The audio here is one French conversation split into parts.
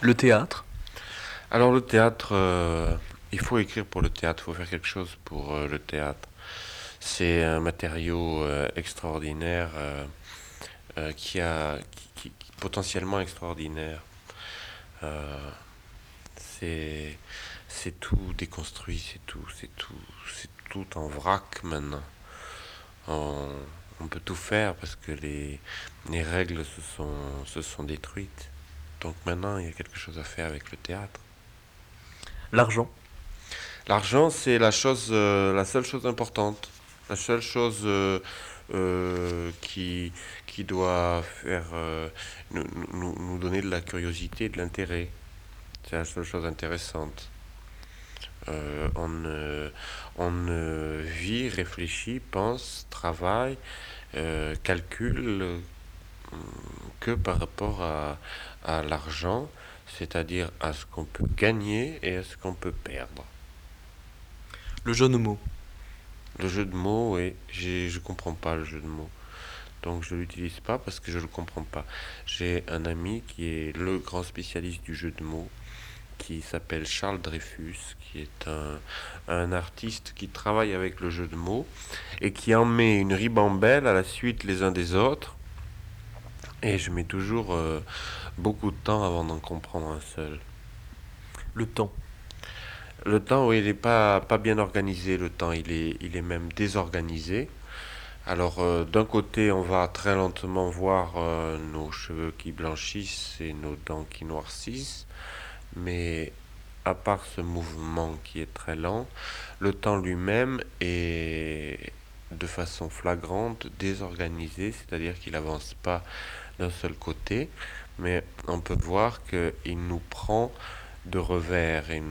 Le théâtre ? Alors le théâtre, il faut écrire pour le théâtre, il faut faire quelque chose pour le théâtre. C'est un matériau extraordinaire, qui potentiellement extraordinaire. C'est tout déconstruit, c'est tout en vrac maintenant. On peut tout faire parce que les règles se sont détruites. Donc maintenant, il y a quelque chose à faire avec le théâtre. L'argent. L'argent, c'est la seule chose importante, la seule chose qui doit faire nous donner de la curiosité et de l'intérêt. C'est la seule chose intéressante. On vit, réfléchit, pense, travaille, calcule que par rapport à l'argent, c'est-à-dire à ce qu'on peut gagner et à ce qu'on peut perdre. Le jeu de mots. Le jeu de mots, oui. Je ne comprends pas le jeu de mots. Donc je ne l'utilise pas parce que je ne le comprends pas. J'ai un ami qui est le grand spécialiste du jeu de mots, qui s'appelle Charles Dreyfus, qui est un artiste qui travaille avec le jeu de mots et qui en met une ribambelle à la suite les uns des autres. Et je mets toujours beaucoup de temps avant d'en comprendre un seul. Le temps. Le temps, oui, il n'est pas bien organisé, le temps, il est même désorganisé. Alors d'un côté, on va très lentement voir nos cheveux qui blanchissent et nos dents qui noircissent. Mais à part ce mouvement qui est très lent, le temps lui-même est de façon flagrante désorganisé, c'est-à-dire qu'il n'avance pas d'un seul côté, mais on peut voir qu'il nous prend de revers, il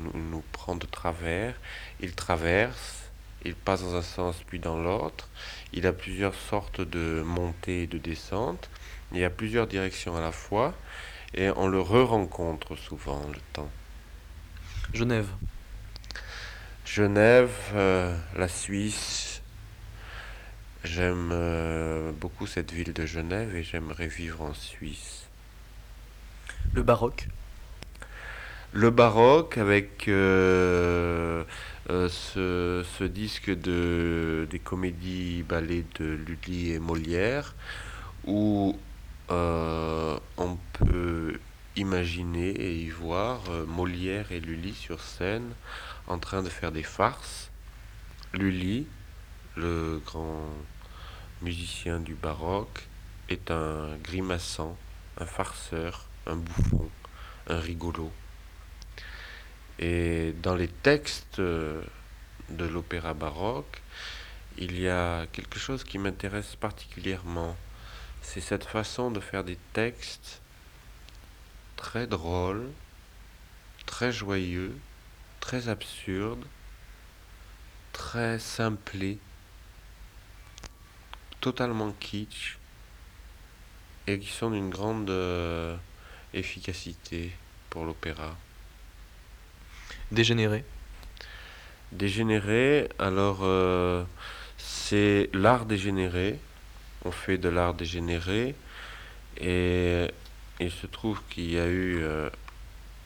nous prend de travers, il traverse, il passe dans un sens puis dans l'autre, il a plusieurs sortes de montées et de descentes, il y a plusieurs directions à la fois, et on le re-rencontre souvent, le temps. Genève. Genève, la Suisse. J'aime beaucoup cette ville de Genève et j'aimerais vivre en Suisse. Le baroque. Le baroque avec ce disque des comédies ballets de Lully et Molière, où on peut imaginer et y voir Molière et Lully sur scène en train de faire des farces. Lully, le grand musicien du baroque, est un grimaçant, un farceur, un bouffon, un rigolo. Et dans les textes de l'opéra baroque, il y a quelque chose qui m'intéresse particulièrement. C'est cette façon de faire des textes très drôles, très joyeux, très absurdes, très simplés, totalement kitsch, et qui sont d'une grande efficacité pour l'opéra. Dégénéré. Dégénéré, alors c'est l'art dégénéré. On fait de l'art dégénéré et il se trouve qu'il y a eu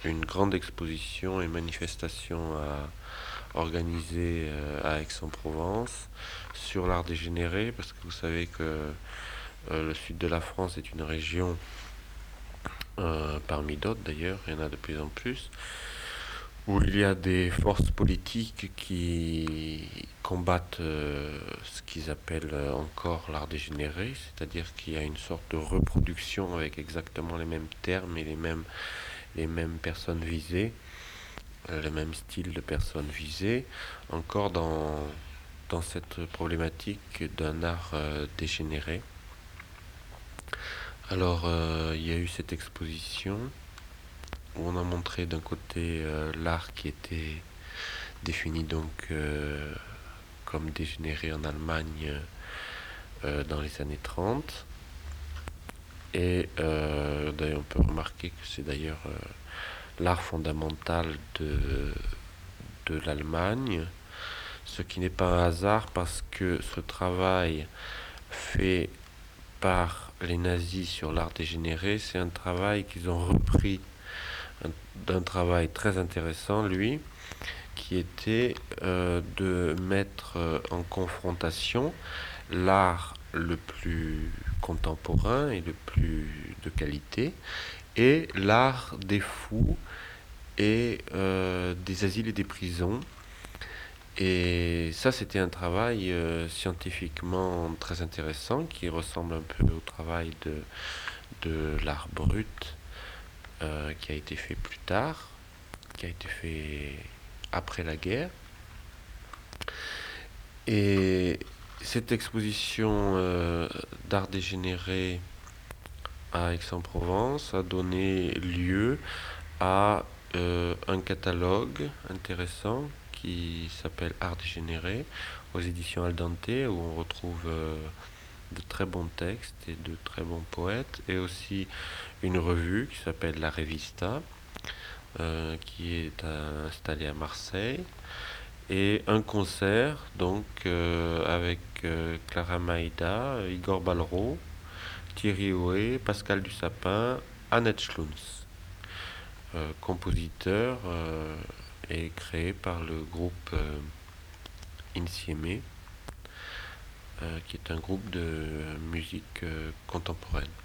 une grande exposition et manifestation à organiser à Aix-en-Provence sur l'art dégénéré, parce que vous savez que le sud de la France est une région, parmi d'autres d'ailleurs, il y en a de plus en plus, où il y a des forces politiques qui combattent ce qu'ils appellent encore l'art dégénéré, c'est-à-dire qu'il y a une sorte de reproduction avec exactement les mêmes termes et les mêmes personnes visées, le même style de personnes visées, encore dans cette problématique d'un art dégénéré. Alors il y a eu cette exposition où on a montré d'un côté l'art qui était défini donc comme dégénéré en Allemagne dans les années 30. Et d'ailleurs, on peut remarquer que c'est d'ailleurs l'art fondamental de l'Allemagne, ce qui n'est pas un hasard parce que ce travail fait par les nazis sur l'art dégénéré, c'est un travail qu'ils ont repris d'un travail très intéressant, lui, qui était de mettre en confrontation l'art le plus contemporain et le plus de qualité et l'art des fous et des asiles et des prisons. Et ça, c'était un travail scientifiquement très intéressant qui ressemble un peu au travail de l'art brut qui a été fait plus tard, qui a été fait après la guerre. Et cette exposition d'art dégénéré à Aix-en-Provence a donné lieu à un catalogue intéressant qui s'appelle Art dégénéré aux éditions Al Dante, où on retrouve de très bons textes et de très bons poètes, et aussi une revue qui s'appelle La Revista qui est installée à Marseille, et un concert donc avec Clara Maïda, Igor Balraud, Thierry Oe, Pascal Dussapin, Annette Schlunz, compositeur et créé par le groupe Insieme, qui est un groupe de musique contemporaine.